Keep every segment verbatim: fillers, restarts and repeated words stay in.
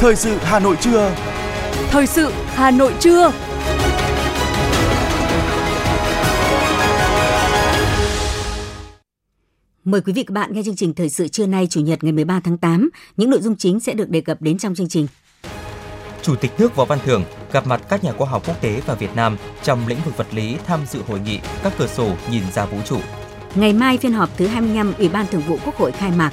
Thời sự Hà Nội trưa. Thời sự Hà Nội trưa. Mời quý vị các bạn nghe chương trình Thời sự trưa nay, Chủ nhật ngày mười ba tháng tám. Những nội dung chính sẽ được đề cập đến trong chương trình. Chủ tịch nước Võ Văn Thưởng gặp mặt các nhà khoa học quốc tế và Việt Nam trong lĩnh vực vật lý tham dự hội nghị Các cửa sổ nhìn ra vũ trụ. Ngày mai phiên họp thứ hai mươi lăm Ủy ban Thường vụ Quốc hội khai mạc.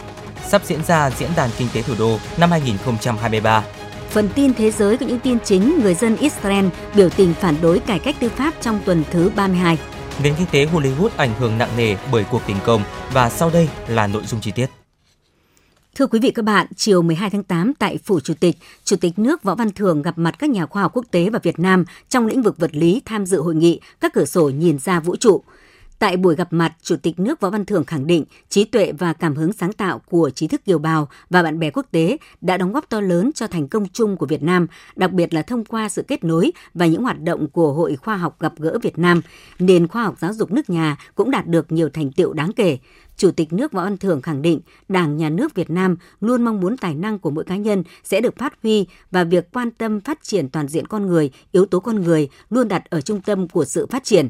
Sắp diễn ra Diễn đàn Kinh tế Thủ đô năm hai không hai ba. Phần tin thế giới có những tin chính: người dân Israel biểu tình phản đối cải cách tư pháp trong tuần thứ ba mươi hai. Nền kinh tế Hollywood ảnh hưởng nặng nề bởi cuộc đình công. Và sau đây là nội dung chi tiết. Thưa quý vị các bạn, chiều mười hai tháng tám tại Phủ Chủ tịch, Chủ tịch nước Võ Văn Thưởng gặp mặt các nhà khoa học quốc tế và Việt Nam trong lĩnh vực vật lý tham dự hội nghị Các cửa sổ nhìn ra vũ trụ. Tại buổi gặp mặt, Chủ tịch nước Võ Văn Thưởng khẳng định trí tuệ và cảm hứng sáng tạo của trí thức kiều bào và bạn bè quốc tế đã đóng góp to lớn cho thành công chung của Việt Nam, đặc biệt là thông qua sự kết nối và những hoạt động của Hội Khoa học gặp gỡ Việt Nam. Nền khoa học giáo dục nước nhà cũng đạt được nhiều thành tựu đáng kể. Chủ tịch nước Võ Văn Thưởng khẳng định Đảng, Nhà nước Việt Nam luôn mong muốn tài năng của mỗi cá nhân sẽ được phát huy và việc quan tâm phát triển toàn diện con người, yếu tố con người luôn đặt ở trung tâm của sự phát triển.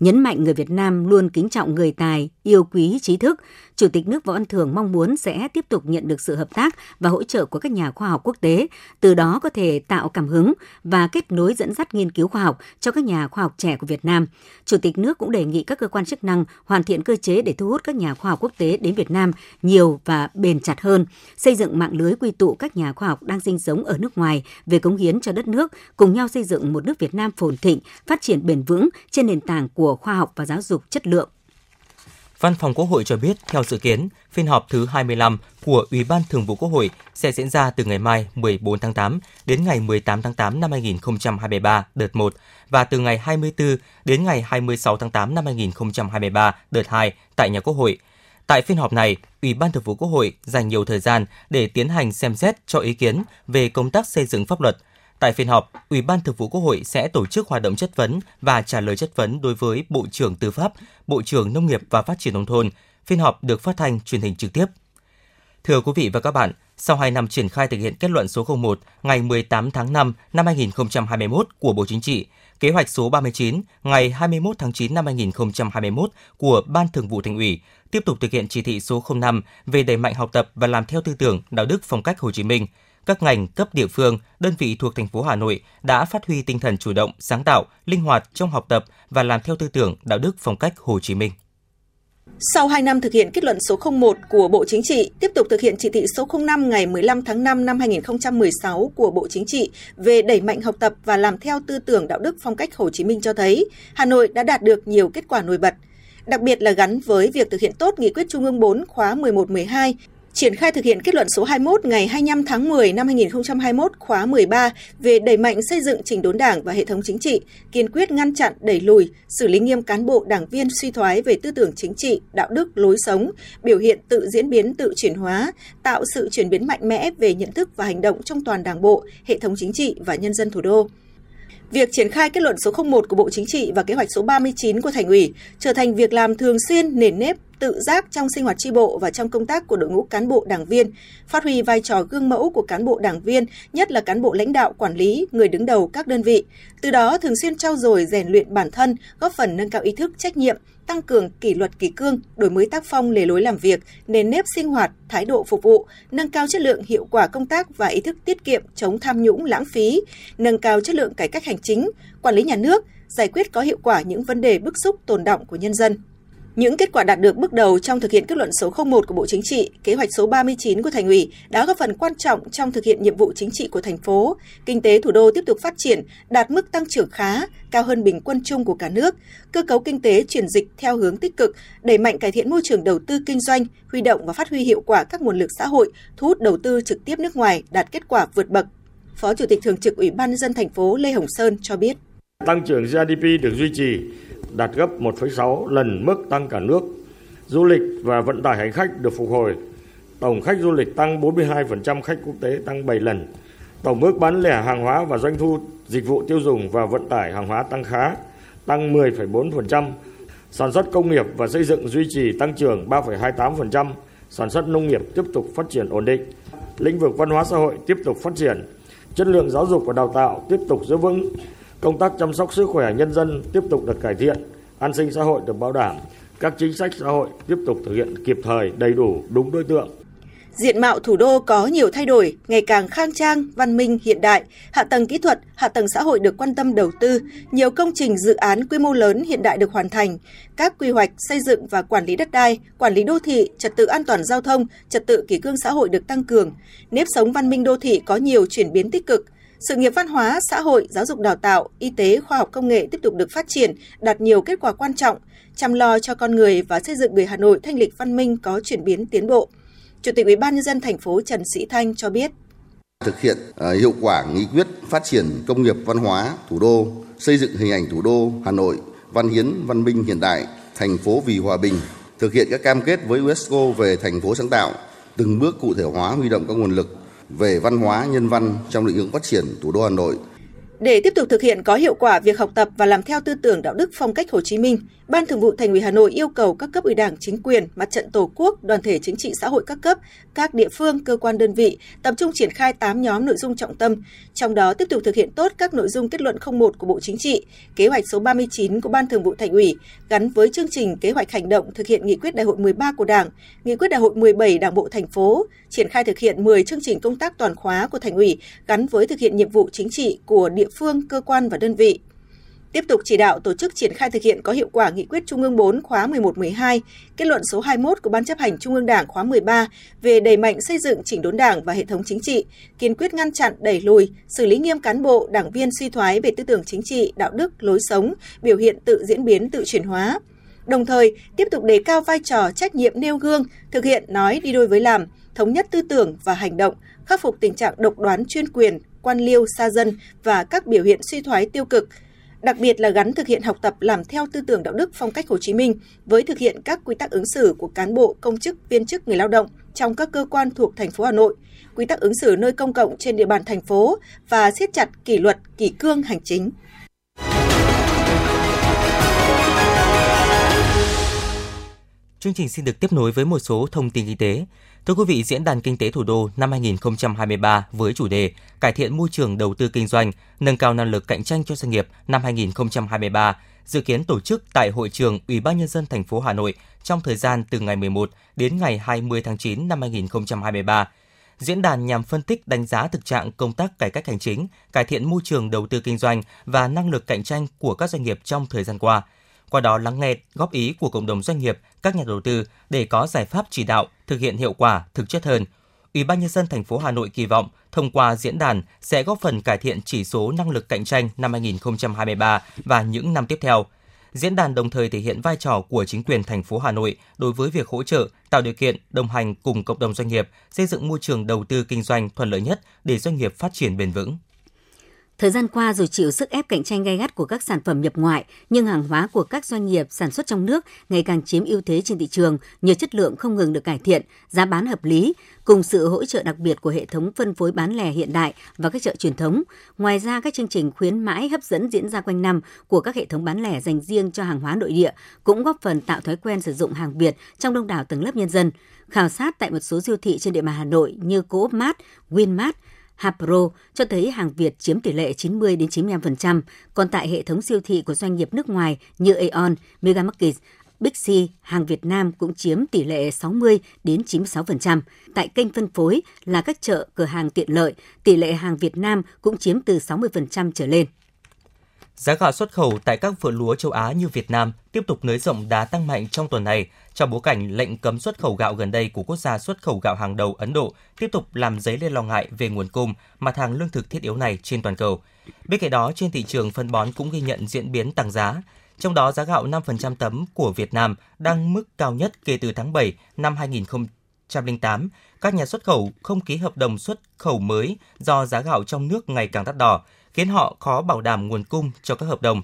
Nhấn mạnh người Việt Nam luôn kính trọng người tài, yêu quý trí thức, Chủ tịch nước Võ Văn Thưởng mong muốn sẽ tiếp tục nhận được sự hợp tác và hỗ trợ của các nhà khoa học quốc tế, từ đó có thể tạo cảm hứng và kết nối dẫn dắt nghiên cứu khoa học cho các nhà khoa học trẻ của Việt Nam. Chủ tịch nước cũng đề nghị các cơ quan chức năng hoàn thiện cơ chế để thu hút các nhà khoa học quốc tế đến Việt Nam nhiều và bền chặt hơn, xây dựng mạng lưới quy tụ các nhà khoa học đang sinh sống ở nước ngoài về cống hiến cho đất nước, cùng nhau xây dựng một nước Việt Nam phồn thịnh, phát triển bền vững trên nền tảng của khoa học và giáo dục chất lượng. Văn phòng Quốc hội cho biết, theo dự kiến, phiên họp thứ hai mươi lăm của Ủy ban Thường vụ Quốc hội sẽ diễn ra từ ngày mai mười bốn tháng tám đến ngày mười tám tháng tám năm hai không hai ba đợt một và từ ngày hai mươi tư đến ngày hai mươi sáu tháng tám năm hai không hai ba đợt hai tại nhà Quốc hội. Tại phiên họp này, Ủy ban Thường vụ Quốc hội dành nhiều thời gian để tiến hành xem xét cho ý kiến về công tác xây dựng pháp luật. Tại phiên họp, Ủy ban Thường vụ Quốc hội sẽ tổ chức hoạt động chất vấn và trả lời chất vấn đối với Bộ trưởng Tư pháp, Bộ trưởng Nông nghiệp và Phát triển Nông thôn. Phiên họp được phát thanh truyền hình trực tiếp. Thưa quý vị và các bạn, sau hai năm triển khai thực hiện kết luận số không một ngày mười tám tháng năm năm hai không hai mốt của Bộ Chính trị, kế hoạch số ba mươi chín ngày hai mươi mốt tháng chín năm hai không hai mốt của Ban Thường vụ Thành ủy, tiếp tục thực hiện chỉ thị số không năm về đẩy mạnh học tập và làm theo tư tưởng đạo đức phong cách Hồ Chí Minh, các ngành, cấp địa phương, đơn vị thuộc thành phố Hà Nội đã phát huy tinh thần chủ động, sáng tạo, linh hoạt trong học tập và làm theo tư tưởng đạo đức phong cách Hồ Chí Minh. Sau hai năm thực hiện kết luận số không một của Bộ Chính trị, tiếp tục thực hiện chỉ thị số không năm ngày mười lăm tháng năm năm hai không một sáu của Bộ Chính trị về đẩy mạnh học tập và làm theo tư tưởng đạo đức phong cách Hồ Chí Minh cho thấy, Hà Nội đã đạt được nhiều kết quả nổi bật, đặc biệt là gắn với việc thực hiện tốt Nghị quyết Trung ương bốn khóa mười một mười hai, triển khai thực hiện kết luận số hai mươi mốt ngày hai mươi lăm tháng mười năm hai không hai mốt khóa mười ba về đẩy mạnh xây dựng chỉnh đốn Đảng và hệ thống chính trị, kiên quyết ngăn chặn, đẩy lùi, xử lý nghiêm cán bộ đảng viên suy thoái về tư tưởng chính trị, đạo đức, lối sống, biểu hiện tự diễn biến, tự chuyển hóa, tạo sự chuyển biến mạnh mẽ về nhận thức và hành động trong toàn Đảng bộ, hệ thống chính trị và nhân dân thủ đô. Việc triển khai kết luận số không một của Bộ Chính trị và kế hoạch số ba mươi chín của Thành ủy trở thành việc làm thường xuyên, nền nếp, tự giác trong sinh hoạt chi bộ và trong công tác của đội ngũ cán bộ đảng viên, phát huy vai trò gương mẫu của cán bộ đảng viên, nhất là cán bộ lãnh đạo, quản lý, người đứng đầu các đơn vị. Từ đó thường xuyên trau dồi rèn luyện bản thân, góp phần nâng cao ý thức trách nhiệm, tăng cường kỷ luật kỷ cương, đổi mới tác phong lề lối làm việc, nền nếp sinh hoạt, thái độ phục vụ, nâng cao chất lượng hiệu quả công tác và ý thức tiết kiệm, chống tham nhũng lãng phí, nâng cao chất lượng cải cách hành chính, quản lý nhà nước, giải quyết có hiệu quả những vấn đề bức xúc tồn đọng của nhân dân. Những kết quả đạt được bước đầu trong thực hiện kết luận số không một của Bộ Chính trị, kế hoạch số ba mươi chín của Thành ủy đã góp phần quan trọng trong thực hiện nhiệm vụ chính trị của thành phố. Kinh tế thủ đô tiếp tục phát triển, đạt mức tăng trưởng khá, cao hơn bình quân chung của cả nước. Cơ cấu kinh tế chuyển dịch theo hướng tích cực, đẩy mạnh cải thiện môi trường đầu tư kinh doanh, huy động và phát huy hiệu quả các nguồn lực xã hội, thu hút đầu tư trực tiếp nước ngoài đạt kết quả vượt bậc. Phó Chủ tịch Thường trực Ủy ban nhân dân thành phố Lê Hồng Sơn cho biết. Tăng trưởng giê đê pê được duy trì, đạt gấp một phẩy sáu lần mức tăng cả nước. Du lịch và vận tải hành khách được phục hồi. Tổng khách du lịch tăng bốn mươi hai phần trăm, khách quốc tế tăng bảy lần. Tổng mức bán lẻ hàng hóa và doanh thu dịch vụ tiêu dùng và vận tải hàng hóa tăng khá, tăng mười phẩy bốn phần trăm. Sản xuất công nghiệp và xây dựng duy trì tăng trưởng ba phẩy hai mươi tám phần trăm. Sản xuất nông nghiệp tiếp tục phát triển ổn định. lĩnh vực văn hóa xã hội tiếp tục phát triển, chất lượng giáo dục và đào tạo tiếp tục giữ vững, công tác chăm sóc sức khỏe nhân dân tiếp tục được cải thiện, an sinh xã hội được bảo đảm, các chính sách xã hội tiếp tục thực hiện kịp thời, đầy đủ, đúng đối tượng. Diện mạo thủ đô có nhiều thay đổi, ngày càng khang trang, văn minh, hiện đại, hạ tầng kỹ thuật, hạ tầng xã hội được quan tâm đầu tư, nhiều công trình dự án quy mô lớn hiện đại được hoàn thành, các quy hoạch xây dựng và quản lý đất đai, quản lý đô thị, trật tự an toàn giao thông, trật tự kỷ cương xã hội được tăng cường, nếp sống văn minh đô thị có nhiều chuyển biến tích cực, sự nghiệp văn hóa, xã hội, giáo dục đào tạo, y tế, khoa học công nghệ tiếp tục được phát triển, đạt nhiều kết quả quan trọng, chăm lo cho con người và xây dựng người Hà Nội thanh lịch văn minh có chuyển biến tiến bộ. Chủ tịch Ủy ban nhân dân thành phố Trần Sĩ Thanh cho biết: Thực hiện uh, hiệu quả nghị quyết phát triển công nghiệp văn hóa thủ đô, xây dựng hình ảnh thủ đô Hà Nội văn hiến, văn minh hiện đại, thành phố vì hòa bình, thực hiện các cam kết với UNESCO về thành phố sáng tạo, từng bước cụ thể hóa huy động các nguồn lực về văn hóa nhân văn trong định hướng phát triển thủ đô Hà Nội. Để tiếp tục thực hiện có hiệu quả việc học tập và làm theo tư tưởng đạo đức phong cách Hồ Chí Minh, Ban Thường vụ Thành ủy Hà Nội yêu cầu các cấp ủy Đảng, chính quyền, Mặt trận Tổ quốc, đoàn thể chính trị xã hội các cấp, các địa phương, cơ quan đơn vị tập trung triển khai tám nhóm nội dung trọng tâm, trong đó tiếp tục thực hiện tốt các nội dung kết luận không một của Bộ Chính trị, kế hoạch số ba mươi chín của Ban Thường vụ Thành ủy gắn với chương trình kế hoạch hành động thực hiện nghị quyết Đại hội mười ba của Đảng, nghị quyết Đại hội mười bảy Đảng bộ thành phố, triển khai thực hiện mười chương trình công tác toàn khóa của Thành ủy gắn với thực hiện nhiệm vụ chính trị của địa phương, cơ quan và đơn vị. Tiếp tục chỉ đạo tổ chức triển khai thực hiện có hiệu quả nghị quyết Trung ương bốn khóa mười một mười hai, kết luận số hai mươi mốt của Ban Chấp hành Trung ương Đảng khóa mười ba về đẩy mạnh xây dựng chỉnh đốn Đảng và hệ thống chính trị, kiên quyết ngăn chặn, đẩy lùi, xử lý nghiêm cán bộ, đảng viên suy thoái về tư tưởng chính trị, đạo đức, lối sống, biểu hiện tự diễn biến, tự chuyển hóa. Đồng thời, tiếp tục đề cao vai trò trách nhiệm nêu gương, thực hiện nói đi đôi với làm, thống nhất tư tưởng và hành động, khắc phục tình trạng độc đoán chuyên quyền, quan liêu xa dân và các biểu hiện suy thoái tiêu cực, đặc biệt là gắn thực hiện học tập làm theo tư tưởng đạo đức phong cách Hồ Chí Minh với thực hiện các quy tắc ứng xử của cán bộ, công chức, viên chức, người lao động trong các cơ quan thuộc thành phố Hà Nội, quy tắc ứng xử nơi công cộng trên địa bàn thành phố và siết chặt kỷ luật, kỷ cương hành chính. Chương trình xin được tiếp nối với một số thông tin kinh tế. Thưa quý vị, Diễn đàn Kinh tế Thủ đô năm hai không hai ba với chủ đề Cải thiện môi trường đầu tư kinh doanh, nâng cao năng lực cạnh tranh cho doanh nghiệp năm hai không hai ba dự kiến tổ chức tại hội trường Ủy ban nhân dân thành phố Hà Nội trong thời gian từ ngày mười một đến ngày hai mươi tháng chín năm hai không hai ba. Diễn đàn nhằm phân tích đánh giá thực trạng công tác cải cách hành chính, cải thiện môi trường đầu tư kinh doanh và năng lực cạnh tranh của các doanh nghiệp trong thời gian qua. Qua đó lắng nghe góp ý của cộng đồng doanh nghiệp, các nhà đầu tư để có giải pháp chỉ đạo thực hiện hiệu quả, thực chất hơn. Ủy ban nhân dân thành phố Hà Nội kỳ vọng thông qua diễn đàn sẽ góp phần cải thiện chỉ số năng lực cạnh tranh năm hai không hai ba và những năm tiếp theo. Diễn đàn đồng thời thể hiện vai trò của chính quyền thành phố Hà Nội đối với việc hỗ trợ, tạo điều kiện, đồng hành cùng cộng đồng doanh nghiệp xây dựng môi trường đầu tư kinh doanh thuận lợi nhất để doanh nghiệp phát triển bền vững. Thời gian qua, dù chịu sức ép cạnh tranh gay gắt của các sản phẩm nhập ngoại, nhưng hàng hóa của các doanh nghiệp sản xuất trong nước ngày càng chiếm ưu thế trên thị trường nhờ chất lượng không ngừng được cải thiện, giá bán hợp lý, cùng sự hỗ trợ đặc biệt của hệ thống phân phối bán lẻ hiện đại và các chợ truyền thống. Ngoài ra, các chương trình khuyến mãi hấp dẫn diễn ra quanh năm của các hệ thống bán lẻ dành riêng cho hàng hóa nội địa cũng góp phần tạo thói quen sử dụng hàng Việt trong đông đảo tầng lớp nhân dân. Khảo sát tại một số siêu thị trên địa bàn Hà Nội như Coop Mart, Winmart, Hapro cho thấy hàng Việt chiếm tỷ lệ chín mươi đến chín mươi lăm phần trăm, còn tại hệ thống siêu thị của doanh nghiệp nước ngoài như Aeon, Megamarket, Big C, hàng Việt Nam cũng chiếm tỷ lệ sáu mươi đến chín mươi sáu phần trăm. Tại kênh phân phối là các chợ, cửa hàng tiện lợi, tỷ lệ hàng Việt Nam cũng chiếm từ sáu mươi phần trăm trở lên. Giá gạo xuất khẩu tại các vựa lúa châu Á như Việt Nam tiếp tục nới rộng đá tăng mạnh trong tuần này, trong bối cảnh lệnh cấm xuất khẩu gạo gần đây của quốc gia xuất khẩu gạo hàng đầu Ấn Độ tiếp tục làm dấy lên lo ngại về nguồn cung mặt hàng lương thực thiết yếu này trên toàn cầu. Bên cạnh đó, trên thị trường phân bón cũng ghi nhận diễn biến tăng giá, trong đó giá gạo năm phần trăm tấm của Việt Nam đang mức cao nhất kể từ tháng bảy năm hai nghìn không trăm lẻ tám. Các nhà xuất khẩu không ký hợp đồng xuất khẩu mới do giá gạo trong nước ngày càng đắt đỏ, khiến họ khó bảo đảm nguồn cung cho các hợp đồng.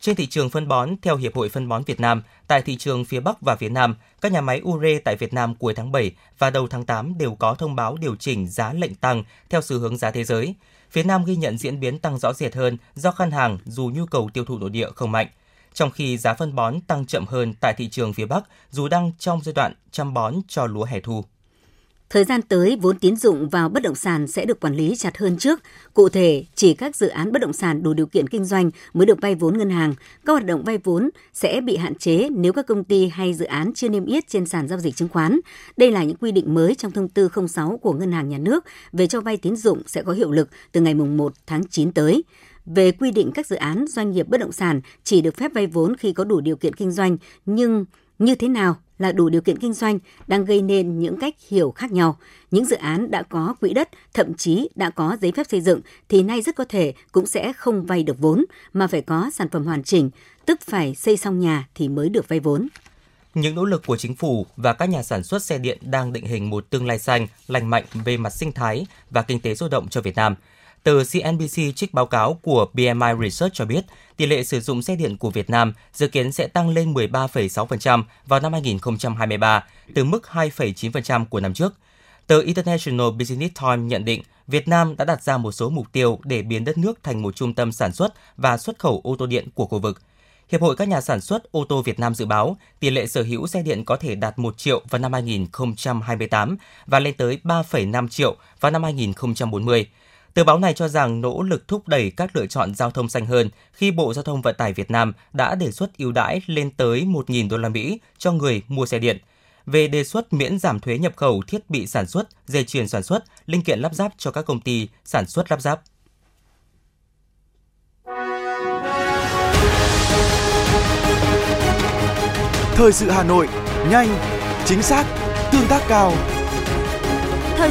Trên thị trường phân bón, theo Hiệp hội Phân bón Việt Nam, tại thị trường phía Bắc và phía Nam, các nhà máy u rê tại Việt Nam cuối tháng bảy và đầu tháng tám đều có thông báo điều chỉnh giá lệnh tăng theo xu hướng giá thế giới. Phía Nam ghi nhận diễn biến tăng rõ rệt hơn do khan hàng dù nhu cầu tiêu thụ nội địa không mạnh. Trong khi giá phân bón tăng chậm hơn tại thị trường phía Bắc dù đang trong giai đoạn chăm bón cho lúa hè thu. Thời gian tới, vốn tín dụng vào bất động sản sẽ được quản lý chặt hơn trước. Cụ thể, chỉ các dự án bất động sản đủ điều kiện kinh doanh mới được vay vốn ngân hàng. Các hoạt động vay vốn sẽ bị hạn chế nếu các công ty hay dự án chưa niêm yết trên sàn giao dịch chứng khoán. Đây là những quy định mới trong thông tư không sáu của Ngân hàng Nhà nước về cho vay tín dụng sẽ có hiệu lực từ ngày mùng một tháng chín tới. Về quy định các dự án doanh nghiệp bất động sản chỉ được phép vay vốn khi có đủ điều kiện kinh doanh, nhưng như thế nào là đủ điều kiện kinh doanh đang gây nên những cách hiểu khác nhau. Những dự án đã có quỹ đất, thậm chí đã có giấy phép xây dựng thì nay rất có thể cũng sẽ không vay được vốn mà phải có sản phẩm hoàn chỉnh, tức phải xây xong nhà thì mới được vay vốn. Những nỗ lực của chính phủ và các nhà sản xuất xe điện đang định hình một tương lai xanh, lành mạnh về mặt sinh thái và kinh tế sôi động cho Việt Nam. Từ xê en bê xê trích báo cáo của bê em i Research cho biết, tỷ lệ sử dụng xe điện của Việt Nam dự kiến sẽ tăng lên mười ba phẩy sáu phần trăm vào năm hai nghìn không trăm hai mươi ba, từ mức hai phẩy chín phần trăm của năm trước. Tờ International Business Times nhận định, Việt Nam đã đặt ra một số mục tiêu để biến đất nước thành một trung tâm sản xuất và xuất khẩu ô tô điện của khu vực. Hiệp hội các nhà sản xuất ô tô Việt Nam dự báo tỷ lệ sở hữu xe điện có thể đạt một triệu vào năm hai nghìn không trăm hai mươi tám và lên tới ba phẩy năm triệu vào năm hai nghìn không trăm bốn mươi. Tờ báo này cho rằng nỗ lực thúc đẩy các lựa chọn giao thông xanh hơn khi Bộ Giao thông Vận tải Việt Nam đã đề xuất ưu đãi lên tới một nghìn đô la Mỹ cho người mua xe điện. Về đề xuất miễn giảm thuế nhập khẩu thiết bị sản xuất, dây chuyền sản xuất, linh kiện lắp ráp cho các công ty sản xuất lắp ráp. Thời sự Hà Nội, nhanh, chính xác, tương tác cao. Thời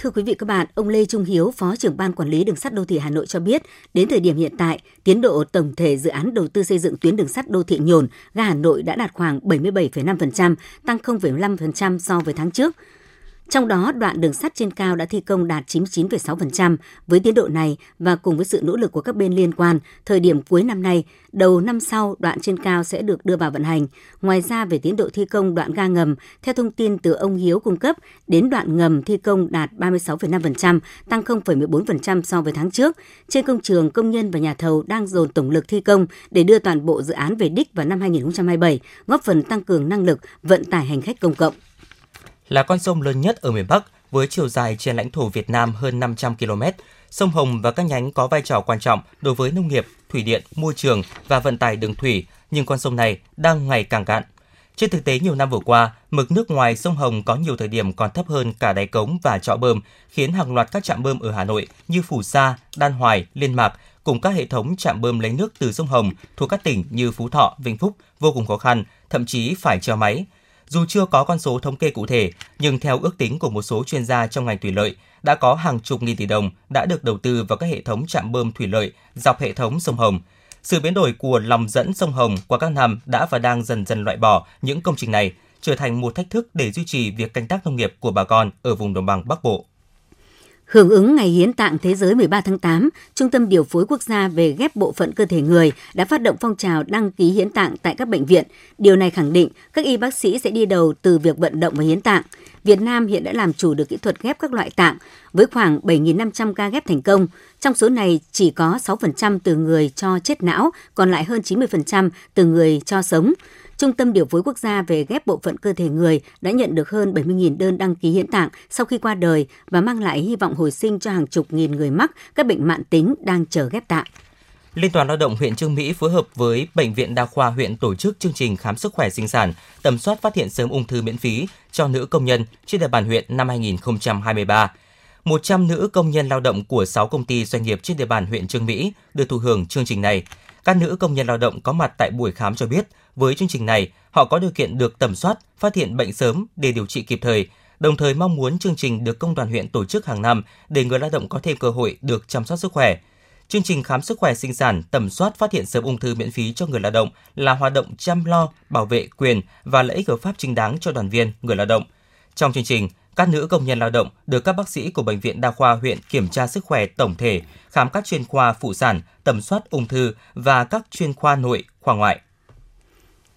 Thưa quý vị các bạn, ông Lê Trung Hiếu, Phó trưởng Ban Quản lý Đường sắt Đô thị Hà Nội cho biết, đến thời điểm hiện tại, tiến độ tổng thể dự án đầu tư xây dựng tuyến đường sắt đô thị Nhổn, ga Hà Nội đã đạt khoảng bảy mươi bảy phẩy năm phần trăm, tăng không phẩy năm phần trăm so với tháng trước. Trong đó, đoạn đường sắt trên cao đã thi công đạt chín mươi chín phẩy sáu phần trăm. Với tiến độ này và cùng với sự nỗ lực của các bên liên quan, thời điểm cuối năm nay, đầu năm sau, đoạn trên cao sẽ được đưa vào vận hành. Ngoài ra, về tiến độ thi công đoạn ga ngầm, theo thông tin từ ông Hiếu cung cấp, đến đoạn ngầm thi công đạt ba mươi sáu phẩy năm phần trăm, tăng không phẩy mười bốn phần trăm so với tháng trước. Trên công trường, công nhân và nhà thầu đang dồn tổng lực thi công để đưa toàn bộ dự án về đích vào năm hai nghìn không trăm hai mươi bảy, góp phần tăng cường năng lực vận tải hành khách công cộng. Là con sông lớn nhất ở miền Bắc, với chiều dài trên lãnh thổ Việt Nam hơn năm trăm ki lô mét, sông Hồng và các nhánh có vai trò quan trọng đối với nông nghiệp, thủy điện, môi trường và vận tải đường thủy, nhưng con sông này đang ngày càng cạn. Trên thực tế, nhiều năm vừa qua, mực nước ngoài sông Hồng có nhiều thời điểm còn thấp hơn cả đáy cống và chõ bơm, khiến hàng loạt các trạm bơm ở Hà Nội như Phù Sa, Đan Hoài, Liên Mạc cùng các hệ thống trạm bơm lấy nước từ sông Hồng thuộc các tỉnh như Phú Thọ, Vĩnh Phúc vô cùng khó khăn, thậm chí phải treo máy. Dù chưa có con số thống kê cụ thể, nhưng theo ước tính của một số chuyên gia trong ngành thủy lợi, đã có hàng chục nghìn tỷ đồng đã được đầu tư vào các hệ thống trạm bơm thủy lợi dọc hệ thống sông Hồng. Sự biến đổi của lòng dẫn sông Hồng qua các năm đã và đang dần dần loại bỏ những công trình này, trở thành một thách thức để duy trì việc canh tác nông nghiệp của bà con ở vùng đồng bằng Bắc Bộ. Hưởng ứng Ngày Hiến tạng Thế giới mười ba tháng tám, Trung tâm Điều phối Quốc gia về ghép bộ phận cơ thể người đã phát động phong trào đăng ký hiến tạng tại các bệnh viện. Điều này khẳng định các y bác sĩ sẽ đi đầu từ việc vận động và hiến tạng. Việt Nam hiện đã làm chủ được kỹ thuật ghép các loại tạng với khoảng bảy nghìn năm trăm ca ghép thành công. Trong số này chỉ có sáu phần trăm từ người cho chết não, còn lại hơn chín mươi phần trăm từ người cho sống. Trung tâm Điều phối Quốc gia về ghép bộ phận cơ thể người đã nhận được hơn bảy mươi nghìn đơn đăng ký hiến tạng sau khi qua đời và mang lại hy vọng hồi sinh cho hàng chục nghìn người mắc các bệnh mãn tính đang chờ ghép tạng. Liên đoàn Lao động huyện Chương Mỹ phối hợp với Bệnh viện Đa khoa huyện tổ chức chương trình khám sức khỏe sinh sản, tầm soát phát hiện sớm ung thư miễn phí cho nữ công nhân trên địa bàn huyện năm hai nghìn không trăm hai mươi ba. một trăm nữ công nhân lao động của sáu công ty doanh nghiệp trên địa bàn huyện Chương Mỹ được thụ hưởng chương trình này. Các nữ công nhân lao động có mặt tại buổi khám cho biết, với chương trình này, họ có điều kiện được tầm soát, phát hiện bệnh sớm để điều trị kịp thời, đồng thời mong muốn chương trình được công đoàn huyện tổ chức hàng năm để người lao động có thêm cơ hội được chăm sóc sức khỏe. Chương trình khám sức khỏe sinh sản, tầm soát phát hiện sớm ung thư miễn phí cho người lao động là hoạt động chăm lo, bảo vệ quyền và lợi ích hợp pháp chính đáng cho đoàn viên, người lao động. Trong chương trình, các nữ công nhân lao động được các bác sĩ của Bệnh viện Đa khoa huyện kiểm tra sức khỏe tổng thể, khám các chuyên khoa phụ sản, tầm soát ung thư và các chuyên khoa nội, khoa ngoại.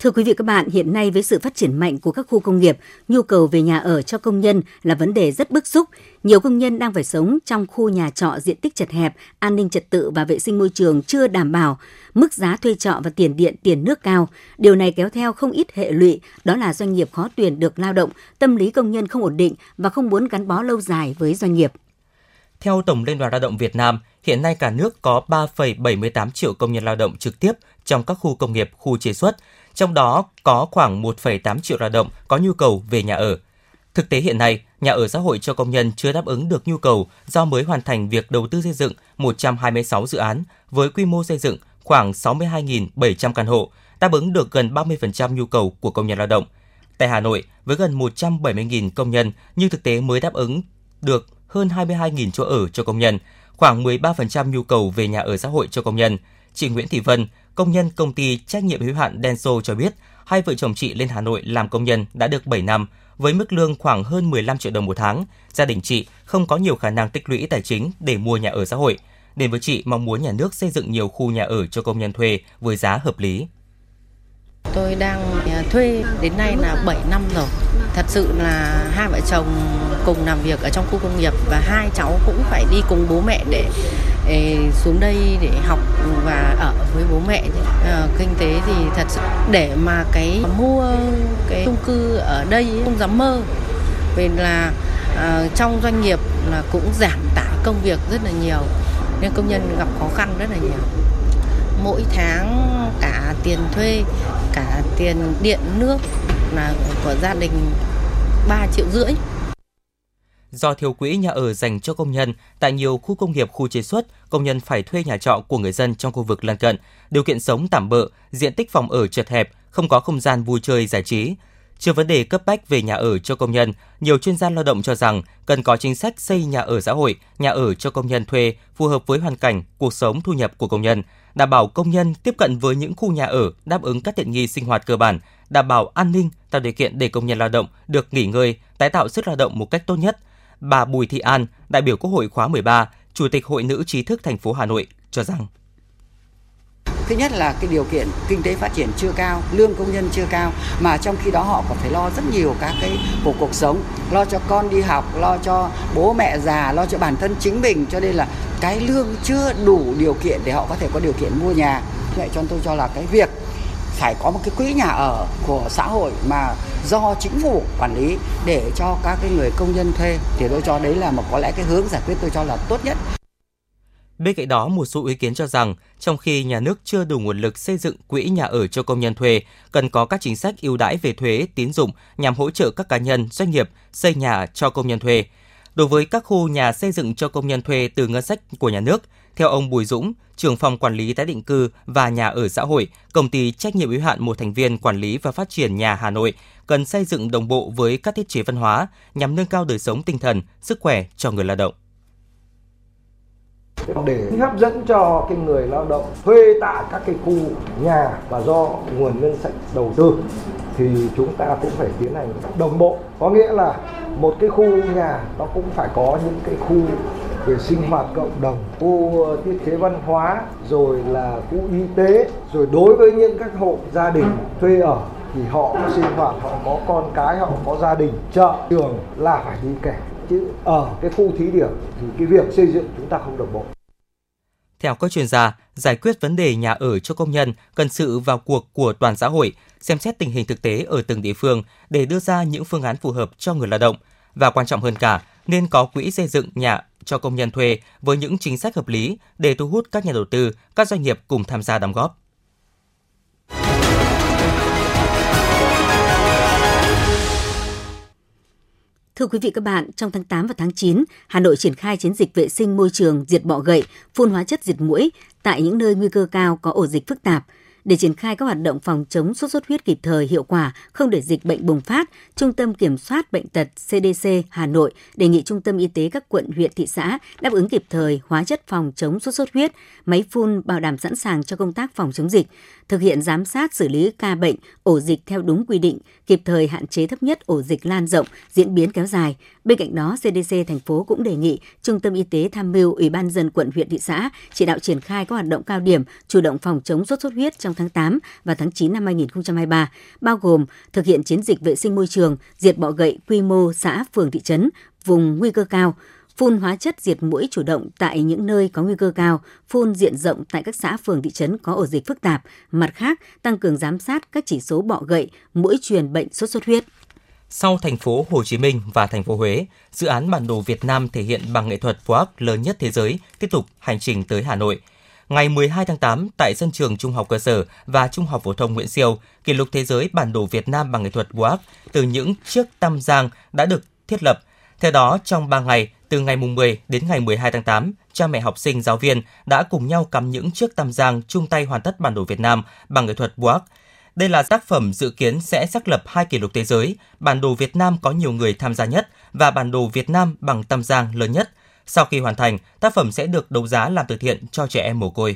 Thưa quý vị các bạn, hiện nay với sự phát triển mạnh của các khu công nghiệp, nhu cầu về nhà ở cho công nhân là vấn đề rất bức xúc. Nhiều công nhân đang phải sống trong khu nhà trọ diện tích chật hẹp, an ninh trật tự và vệ sinh môi trường chưa đảm bảo, mức giá thuê trọ và tiền điện, tiền nước cao. Điều này kéo theo không ít hệ lụy, đó là doanh nghiệp khó tuyển được lao động, tâm lý công nhân không ổn định và không muốn gắn bó lâu dài với doanh nghiệp. Theo Tổng Liên đoàn Lao động Việt Nam, hiện nay cả nước có ba phẩy bảy mươi tám triệu công nhân lao động trực tiếp trong các khu công nghiệp, khu chế xuất, trong đó có khoảng một phẩy tám triệu lao động có nhu cầu về nhà ở. Thực tế hiện nay, nhà ở xã hội cho công nhân chưa đáp ứng được nhu cầu do mới hoàn thành việc đầu tư xây dựng một trăm hai mươi sáu dự án với quy mô xây dựng khoảng sáu mươi hai nghìn bảy trăm căn hộ, đáp ứng được gần ba mươi phần trăm nhu cầu của công nhân lao động. Tại Hà Nội, với gần một trăm bảy mươi nghìn công nhân nhưng thực tế mới đáp ứng được hơn hai mươi hai nghìn chỗ ở cho công nhân, khoảng mười ba phần trăm nhu cầu về nhà ở xã hội cho công nhân. Chị Nguyễn Thị Vân, công nhân công ty trách nhiệm hữu hạn Denso cho biết, hai vợ chồng chị lên Hà Nội làm công nhân đã được bảy năm, với mức lương khoảng hơn mười lăm triệu đồng một tháng. Gia đình chị không có nhiều khả năng tích lũy tài chính để mua nhà ở xã hội. Nên với chị mong muốn nhà nước xây dựng nhiều khu nhà ở cho công nhân thuê với giá hợp lý. Tôi đang thuê đến nay là bảy năm rồi. Thật sự là hai vợ chồng cùng làm việc ở trong khu công nghiệp và hai cháu cũng phải đi cùng bố mẹ để, để xuống đây để học và ở với bố mẹ. À, kinh tế thì thật sự để mà cái mua cái chung cư ở đây không dám mơ. Vì là à, trong doanh nghiệp là cũng giảm tải công việc rất là nhiều nên công nhân gặp khó khăn rất là nhiều. Mỗi tháng cả tiền thuê, cả tiền điện nước là của gia đình ba triệu rưỡi. Do thiếu quỹ nhà ở dành cho công nhân, tại nhiều khu công nghiệp, khu chế xuất, công nhân phải thuê nhà trọ của người dân trong khu vực lân cận, điều kiện sống tạm bợ, diện tích phòng ở chật hẹp, không có không gian vui chơi giải trí. Trước vấn đề cấp bách về nhà ở cho công nhân, nhiều chuyên gia lao động cho rằng cần có chính sách xây nhà ở xã hội, nhà ở cho công nhân thuê phù hợp với hoàn cảnh, cuộc sống, thu nhập của công nhân, đảm bảo công nhân tiếp cận với những khu nhà ở đáp ứng các tiện nghi sinh hoạt cơ bản, đảm bảo an ninh, tạo điều kiện để công nhân lao động được nghỉ ngơi, tái tạo sức lao động một cách tốt nhất. Bà Bùi Thị An, đại biểu Quốc hội khóa mười ba, Chủ tịch Hội Nữ trí thức thành phố Hà Nội cho rằng: Thứ nhất là cái điều kiện kinh tế phát triển chưa cao, lương công nhân chưa cao, mà trong khi đó họ còn phải lo rất nhiều các cái của cuộc sống, lo cho con đi học, lo cho bố mẹ già, lo cho bản thân chính mình, cho nên là cái lương chưa đủ điều kiện để họ có thể có điều kiện mua nhà. Vậy cho tôi cho là cái việc phải có một cái quỹ nhà ở của xã hội mà do chính phủ quản lý để cho các cái người công nhân thuê thì tôi cho đấy là một có lẽ cái hướng giải quyết tôi cho là tốt nhất. Bên cạnh đó, một số ý kiến cho rằng, trong khi nhà nước chưa đủ nguồn lực xây dựng quỹ nhà ở cho công nhân thuê, cần có các chính sách ưu đãi về thuế, tín dụng nhằm hỗ trợ các cá nhân, doanh nghiệp xây nhà cho công nhân thuê. Đối với các khu nhà xây dựng cho công nhân thuê từ ngân sách của nhà nước, theo ông Bùi Dũng, trưởng phòng quản lý tái định cư và nhà ở xã hội, công ty trách nhiệm hữu hạn một thành viên quản lý và phát triển nhà Hà Nội, cần xây dựng đồng bộ với các thiết chế văn hóa nhằm nâng cao đời sống tinh thần, sức khỏe cho người lao động. Để hấp dẫn cho cái người lao động thuê tại các cái khu nhà và do nguồn ngân sách đầu tư thì chúng ta cũng phải tiến hành đồng bộ, có nghĩa là một cái khu nhà nó cũng phải có những cái khu về sinh hoạt cộng đồng, khu thiết chế văn hóa, rồi là khu y tế, rồi đối với những các hộ gia đình thuê ở thì họ có sinh hoạt, họ có con cái, họ có gia đình, chợ, trường là phải đi kèm. Chứ ở cái khu thí điểm thì cái việc xây dựng chúng ta không đồng bộ. Theo các chuyên gia, giải quyết vấn đề nhà ở cho công nhân cần sự vào cuộc của toàn xã hội, xem xét tình hình thực tế ở từng địa phương để đưa ra những phương án phù hợp cho người lao động. Và quan trọng hơn cả, nên có quỹ xây dựng nhà cho công nhân thuê với những chính sách hợp lý để thu hút các nhà đầu tư, các doanh nghiệp cùng tham gia đóng góp. Thưa quý vị các bạn, trong tháng tám và tháng chín, Hà Nội triển khai chiến dịch vệ sinh môi trường, diệt bọ gậy, phun hóa chất diệt muỗi tại những nơi nguy cơ cao có ổ dịch phức tạp. Để triển khai các hoạt động phòng chống sốt xuất huyết kịp thời hiệu quả, không để dịch bệnh bùng phát, Trung tâm Kiểm soát Bệnh tật xê đê xê Hà Nội đề nghị Trung tâm Y tế các quận, huyện, thị xã đáp ứng kịp thời hóa chất phòng chống sốt xuất huyết, máy phun bảo đảm sẵn sàng cho công tác phòng chống dịch. thực hiện giám sát xử lý ca bệnh, ổ dịch theo đúng quy định, kịp thời hạn chế thấp nhất ổ dịch lan rộng, diễn biến kéo dài. Bên cạnh đó, xê đê xê thành phố cũng đề nghị Trung tâm Y tế tham mưu Ủy ban nhân dân quận, huyện, thị xã chỉ đạo triển khai các hoạt động cao điểm chủ động phòng chống sốt xuất huyết trong tháng tám và tháng chín năm hai nghìn không trăm hai mươi ba, bao gồm thực hiện chiến dịch vệ sinh môi trường, diệt bọ gậy quy mô xã, phường, thị trấn, vùng nguy cơ cao, phun hóa chất diệt muỗi chủ động tại những nơi có nguy cơ cao, phun diện rộng tại các xã, phường, thị trấn có ổ dịch phức tạp. Mặt khác, tăng cường giám sát các chỉ số bọ gậy, muỗi truyền bệnh sốt xuất huyết. Sau thành phố Hồ Chí Minh và thành phố Huế, dự án bản đồ Việt Nam thể hiện bằng nghệ thuật phoác lớn nhất thế giới tiếp tục hành trình tới Hà Nội. Ngày mười hai tháng tám, tại sân trường Trung học cơ sở và Trung học phổ thông Nguyễn Siêu, kỷ lục thế giới bản đồ Việt Nam bằng nghệ thuật phoác từ những chiếc tăm giang đã được thiết lập. Theo đó, trong ba ngày, từ ngày mười đến ngày mười hai tháng tám, cha mẹ học sinh, giáo viên đã cùng nhau cắm những chiếc tăm giang chung tay hoàn tất bản đồ Việt Nam bằng nghệ thuật phoác. Đây là tác phẩm dự kiến sẽ xác lập hai kỷ lục thế giới, bản đồ Việt Nam có nhiều người tham gia nhất và bản đồ Việt Nam bằng tăm giang lớn nhất. Sau khi hoàn thành, tác phẩm sẽ được đấu giá làm từ thiện cho trẻ em mồ côi.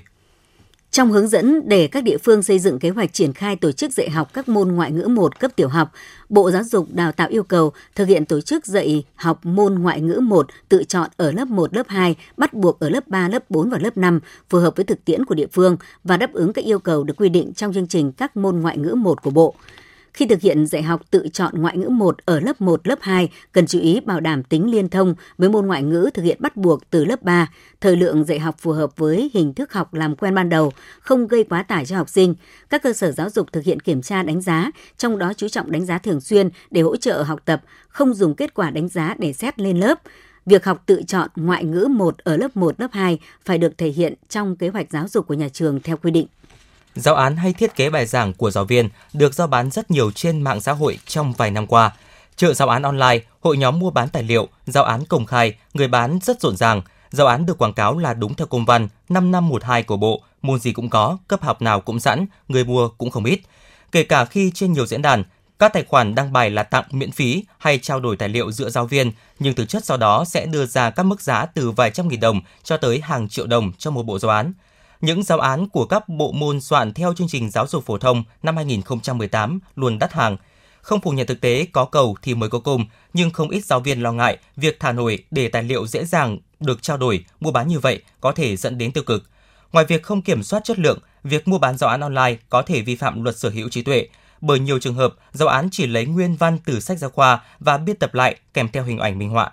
Trong hướng dẫn để các địa phương xây dựng kế hoạch triển khai tổ chức dạy học các môn ngoại ngữ một cấp tiểu học, Bộ Giáo dục Đào tạo yêu cầu thực hiện tổ chức dạy học môn ngoại ngữ một tự chọn ở lớp một, lớp hai, bắt buộc ở lớp ba, lớp bốn và lớp năm, phù hợp với thực tiễn của địa phương và đáp ứng các yêu cầu được quy định trong chương trình các môn ngoại ngữ một của Bộ. Khi thực hiện dạy học tự chọn ngoại ngữ một ở lớp một, lớp hai, cần chú ý bảo đảm tính liên thông với môn ngoại ngữ thực hiện bắt buộc từ lớp ba, thời lượng dạy học phù hợp với hình thức học làm quen ban đầu, không gây quá tải cho học sinh. Các cơ sở giáo dục thực hiện kiểm tra đánh giá, trong đó chú trọng đánh giá thường xuyên để hỗ trợ học tập, không dùng kết quả đánh giá để xét lên lớp. Việc học tự chọn ngoại ngữ một ở lớp một, lớp hai phải được thể hiện trong kế hoạch giáo dục của nhà trường theo quy định. Giáo án hay thiết kế bài giảng của giáo viên được rao bán rất nhiều trên mạng xã hội trong vài năm qua. Chợ giáo án online, hội nhóm mua bán tài liệu, giáo án công khai, người bán rất rộn ràng. Giáo án được quảng cáo là đúng theo công văn năm năm một hai của Bộ, môn gì cũng có, cấp học nào cũng sẵn, người mua cũng không ít. Kể cả khi trên nhiều diễn đàn, các tài khoản đăng bài là tặng miễn phí hay trao đổi tài liệu giữa giáo viên, nhưng thực chất sau đó sẽ đưa ra các mức giá từ vài trăm nghìn đồng cho tới hàng triệu đồng cho một bộ giáo án. Những giáo án của các bộ môn soạn theo chương trình giáo dục phổ thông năm hai nghìn không trăm mười tám luôn đắt hàng. Không phủ nhận thực tế có cầu thì mới có cung, nhưng không ít giáo viên lo ngại việc thả nổi để tài liệu dễ dàng được trao đổi, mua bán như vậy có thể dẫn đến tiêu cực. Ngoài việc không kiểm soát chất lượng, việc mua bán giáo án online có thể vi phạm luật sở hữu trí tuệ, bởi nhiều trường hợp giáo án chỉ lấy nguyên văn từ sách giáo khoa và biên tập lại kèm theo hình ảnh minh họa.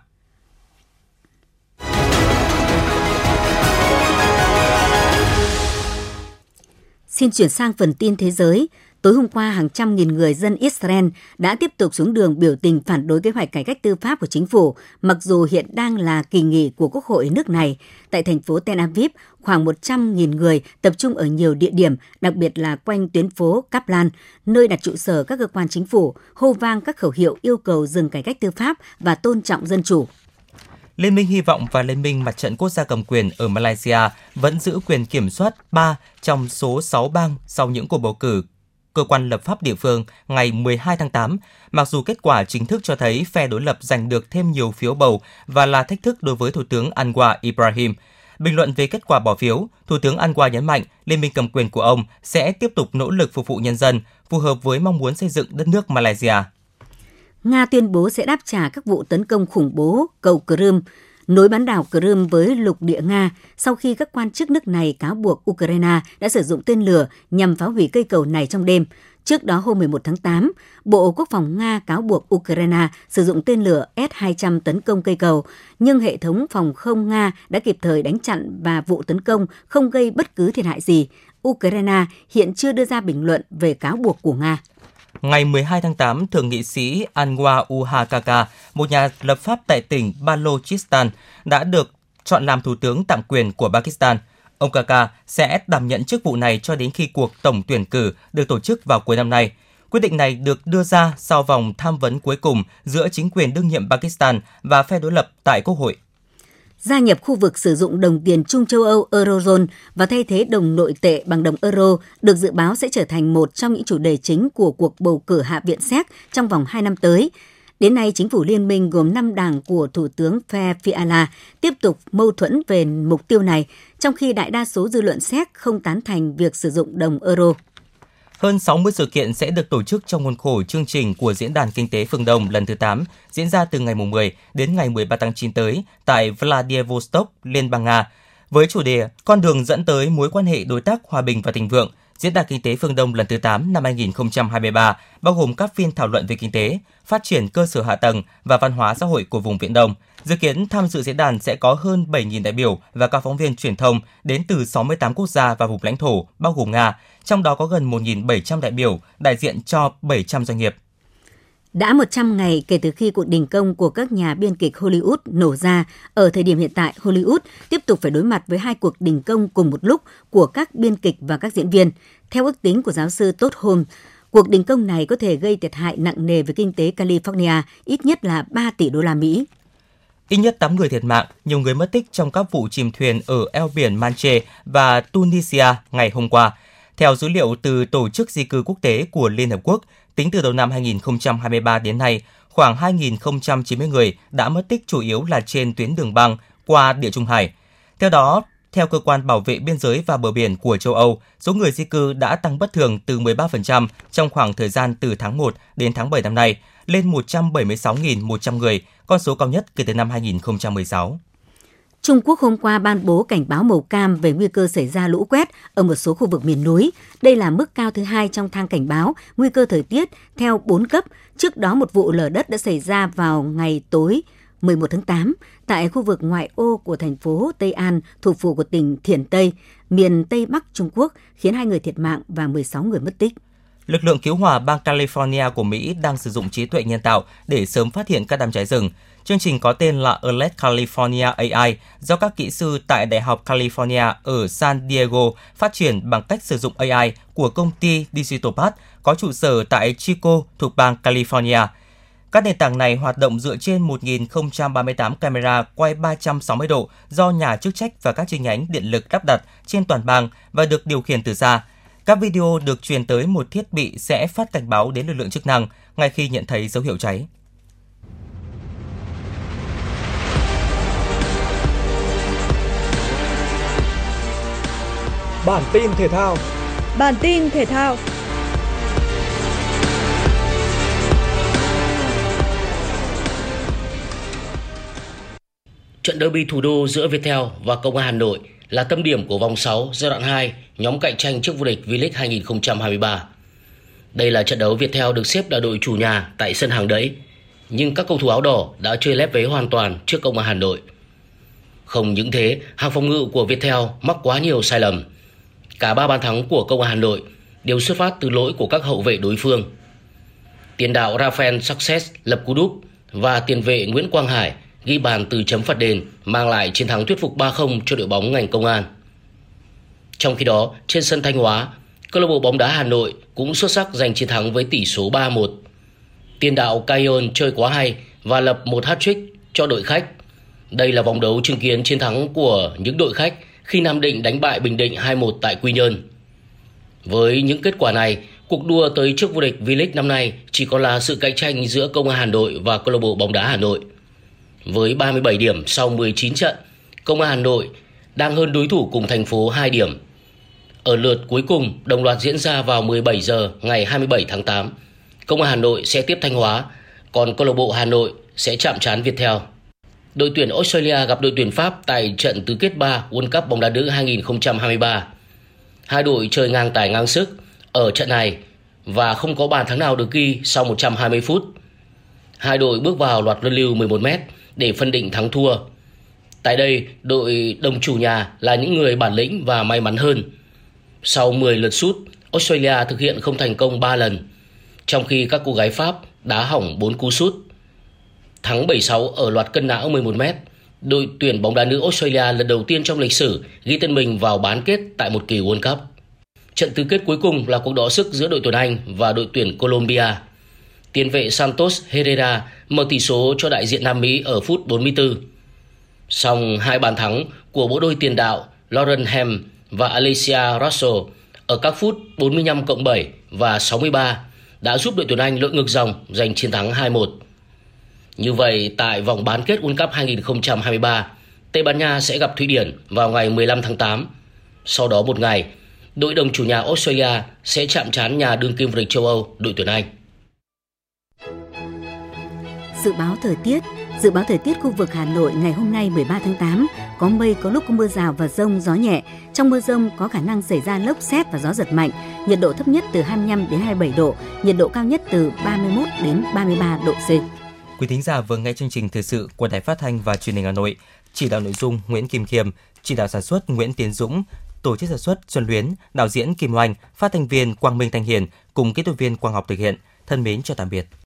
Xin chuyển sang phần tin thế giới. Tối hôm qua, hàng trăm nghìn người dân Israel đã tiếp tục xuống đường biểu tình phản đối kế hoạch cải cách tư pháp của chính phủ, mặc dù hiện đang là kỳ nghỉ của Quốc hội nước này. Tại thành phố Tel Aviv, khoảng một trăm nghìn người tập trung ở nhiều địa điểm, đặc biệt là quanh tuyến phố Kaplan, nơi đặt trụ sở các cơ quan chính phủ, hô vang các khẩu hiệu yêu cầu dừng cải cách tư pháp và tôn trọng dân chủ. Liên minh Hy vọng và Liên minh Mặt trận Quốc gia cầm quyền ở Malaysia vẫn giữ quyền kiểm soát ba trong số sáu bang sau những cuộc bầu cử cơ quan lập pháp địa phương ngày mười hai tháng tám, mặc dù kết quả chính thức cho thấy phe đối lập giành được thêm nhiều phiếu bầu và là thách thức đối với Thủ tướng Anwar Ibrahim. Bình luận về kết quả bỏ phiếu, Thủ tướng Anwar nhấn mạnh Liên minh cầm quyền của ông sẽ tiếp tục nỗ lực phục vụ nhân dân, phù hợp với mong muốn xây dựng đất nước Malaysia. Nga tuyên bố sẽ đáp trả các vụ tấn công khủng bố cầu Crimea, nối bán đảo Crimea với lục địa Nga sau khi các quan chức nước này cáo buộc Ukraine đã sử dụng tên lửa nhằm phá hủy cây cầu này trong đêm. Trước đó hôm mười một tháng tám, Bộ Quốc phòng Nga cáo buộc Ukraine sử dụng tên lửa S hai trăm tấn công cây cầu, nhưng hệ thống phòng không Nga đã kịp thời đánh chặn và vụ tấn công không gây bất cứ thiệt hại gì. Ukraine hiện chưa đưa ra bình luận về cáo buộc của Nga. Ngày mười hai tháng tám, Thượng nghị sĩ Anwar Uhakaka, một nhà lập pháp tại tỉnh Balochistan, đã được chọn làm thủ tướng tạm quyền của Pakistan. Ông Kaka sẽ đảm nhận chức vụ này cho đến khi cuộc tổng tuyển cử được tổ chức vào cuối năm nay. Quyết định này được đưa ra sau vòng tham vấn cuối cùng giữa chính quyền đương nhiệm Pakistan và phe đối lập tại Quốc hội. Gia nhập khu vực sử dụng đồng tiền chung châu Âu Eurozone và thay thế đồng nội tệ bằng đồng euro được dự báo sẽ trở thành một trong những chủ đề chính của cuộc bầu cử Hạ viện Séc trong vòng hai năm tới. Đến nay, chính phủ liên minh gồm năm đảng của Thủ tướng Phe Fiala tiếp tục mâu thuẫn về mục tiêu này, trong khi đại đa số dư luận Séc không tán thành việc sử dụng đồng euro. Hơn sáu mươi sự kiện sẽ được tổ chức trong khuôn khổ chương trình của Diễn đàn Kinh tế Phương Đông lần thứ tám, diễn ra từ ngày mười đến ngày mười ba tháng chín tới tại Vladivostok, Liên bang Nga. Với chủ đề Con đường dẫn tới mối quan hệ đối tác hòa bình và thịnh vượng, Diễn đàn Kinh tế Phương Đông lần thứ tám năm hai không hai ba bao gồm các phiên thảo luận về kinh tế, phát triển cơ sở hạ tầng và văn hóa xã hội của vùng Viễn Đông. Dự kiến tham dự diễn đàn sẽ có hơn bảy nghìn đại biểu và các phóng viên truyền thông đến từ sáu mươi tám quốc gia và vùng lãnh thổ, bao gồm Nga, trong đó có gần một nghìn bảy trăm đại biểu đại diện cho bảy trăm doanh nghiệp. Đã một trăm ngày kể từ khi cuộc đình công của các nhà biên kịch Hollywood nổ ra, ở thời điểm hiện tại, Hollywood tiếp tục phải đối mặt với hai cuộc đình công cùng một lúc của các biên kịch và các diễn viên. Theo ước tính của giáo sư Todd Holm, cuộc đình công này có thể gây thiệt hại nặng nề với kinh tế California, ít nhất là ba tỷ đô la Mỹ. Ít nhất tám người thiệt mạng, nhiều người mất tích trong các vụ chìm thuyền ở eo biển Manche và Tunisia ngày hôm qua. Theo dữ liệu từ Tổ chức Di cư Quốc tế của Liên Hợp Quốc, tính từ đầu năm hai không hai ba đến nay, khoảng hai nghìn không trăm chín mươi người đã mất tích chủ yếu là trên tuyến đường băng qua Địa Trung Hải. Theo đó, theo Cơ quan Bảo vệ Biên giới và Bờ biển của châu Âu, số người di cư đã tăng bất thường từ mười ba phần trăm trong khoảng thời gian từ tháng một đến tháng bảy năm nay, lên một trăm bảy mươi sáu nghìn một trăm người, con số cao nhất kể từ năm hai nghìn không trăm mười sáu. Trung Quốc hôm qua ban bố cảnh báo màu cam về nguy cơ xảy ra lũ quét ở một số khu vực miền núi. Đây là mức cao thứ hai trong thang cảnh báo nguy cơ thời tiết theo bốn cấp. Trước đó một vụ lở đất đã xảy ra vào ngày tối mười một tháng tám tại khu vực ngoại ô của thành phố Tây An, thủ phủ của tỉnh Thiểm Tây, miền Tây Bắc Trung Quốc, khiến hai người thiệt mạng và mười sáu người mất tích. Lực lượng cứu hỏa bang California của Mỹ đang sử dụng trí tuệ nhân tạo để sớm phát hiện các đám cháy rừng. Chương trình có tên là Alert California a i do các kỹ sư tại Đại học California ở San Diego phát triển bằng cách sử dụng a i của công ty DigitalPath có trụ sở tại Chico thuộc bang California. Các nền tảng này hoạt động dựa trên một nghìn không trăm ba mươi tám camera quay ba trăm sáu mươi độ do nhà chức trách và các chi nhánh điện lực lắp đặt trên toàn bang và được điều khiển từ xa. Các video được truyền tới một thiết bị sẽ phát cảnh báo đến lực lượng chức năng ngay khi nhận thấy dấu hiệu cháy. Bản tin thể thao. Bản tin thể thao. Trận derby thủ đô giữa Viettel và Công an Hà Nội là tâm điểm của vòng sáu giai đoạn hai nhóm cạnh tranh chức vô địch V-League hai không hai ba. Đây là trận đấu Viettel được xếp là đội chủ nhà tại sân Hàng Đẫy, nhưng các cầu thủ áo đỏ đã chơi lép vế hoàn toàn trước Công an Hà Nội. Không những thế, hàng phòng ngự của Viettel mắc quá nhiều sai lầm. Cả ba bàn thắng của Công an Hà Nội đều xuất phát từ lỗi của các hậu vệ đối phương. Tiền đạo Rafael Success lập cú đúp và tiền vệ Nguyễn Quang Hải ghi bàn từ chấm phạt đền mang lại chiến thắng thuyết phục ba không cho đội bóng ngành công an. Trong khi đó, trên sân Thanh Hóa, câu lạc bộ bóng đá Hà Nội cũng xuất sắc giành chiến thắng với tỷ số ba một. Tiền đạo Kaion chơi quá hay và lập một hat-trick cho đội khách. Đây là vòng đấu chứng kiến chiến thắng của những đội khách khi Nam Định đánh bại Bình Định hai một tại Quy Nhơn. Với những kết quả này, cuộc đua tới chức vô địch V-League năm nay chỉ còn là sự cạnh tranh giữa Công an Hà Nội và câu lạc bộ bóng đá Hà Nội. Với ba mươi bảy điểm sau mười chín trận, Công an Hà Nội đang hơn đối thủ cùng thành phố hai điểm. Ở lượt cuối cùng đồng loạt diễn ra vào mười bảy giờ ngày hai mươi bảy tháng tám. Công an Hà Nội sẽ tiếp Thanh Hóa, còn câu lạc bộ Hà Nội sẽ chạm trán Viettel. Đội tuyển Australia gặp đội tuyển Pháp tại trận tứ kết ba World Cup bóng đá nữ hai không hai ba. Hai đội chơi ngang tài ngang sức ở trận này và không có bàn thắng nào được ghi sau một trăm hai mươi phút. Hai đội bước vào loạt luân lưu mười một mét để phân định thắng thua. Tại đây, đội đồng chủ nhà là những người bản lĩnh và may mắn hơn. Sau mười lượt sút, Australia thực hiện không thành công ba lần, trong khi các cô gái Pháp đá hỏng bốn cú sút. Thắng bảy sáu ở loạt cân não mười một mét, đội tuyển bóng đá nữ Australia lần đầu tiên trong lịch sử ghi tên mình vào bán kết tại một kỳ World Cup. Trận tứ kết cuối cùng là cuộc đọ sức giữa đội tuyển Anh và đội tuyển Colombia. Tiền vệ Santos Herrera mở tỷ số cho đại diện Nam Mỹ ở phút bốn mươi tư. Song hai bàn thắng của bộ đôi tiền đạo Lauren Hemp và Alicia Russell ở các phút bốn mươi lăm cộng bảy và sáu mươi ba đã giúp đội tuyển Anh lội ngược dòng giành chiến thắng hai một. Như vậy, tại vòng bán kết World Cup hai không hai ba, Tây Ban Nha sẽ gặp Thụy Điển vào ngày mười lăm tháng tám. Sau đó một ngày, đội đồng chủ nhà Australia sẽ chạm trán nhà đương kim vô địch châu Âu, đội tuyển Anh. Dự báo thời tiết. Dự báo thời tiết khu vực Hà Nội ngày hôm nay mười ba tháng tám, có mây, có lúc có mưa rào và dông, gió nhẹ. Trong mưa dông có khả năng xảy ra lốc sét và gió giật mạnh. Nhiệt độ thấp nhất từ hai mươi lăm đến hai mươi bảy độ, nhiệt độ cao nhất từ ba mươi mốt đến ba mươi ba độ C. Quý thính giả vừa nghe chương trình thời sự của Đài Phát thanh và Truyền hình Hà Nội. Chỉ đạo nội dung Nguyễn Kim Khiêm, chỉ đạo sản xuất Nguyễn Tiến Dũng, tổ chức sản xuất Xuân Luyến, đạo diễn Kim Oanh, phát thanh viên Quang Minh Thanh Hiền cùng kỹ thuật viên Quang Học thực hiện. Thân mến chào tạm biệt.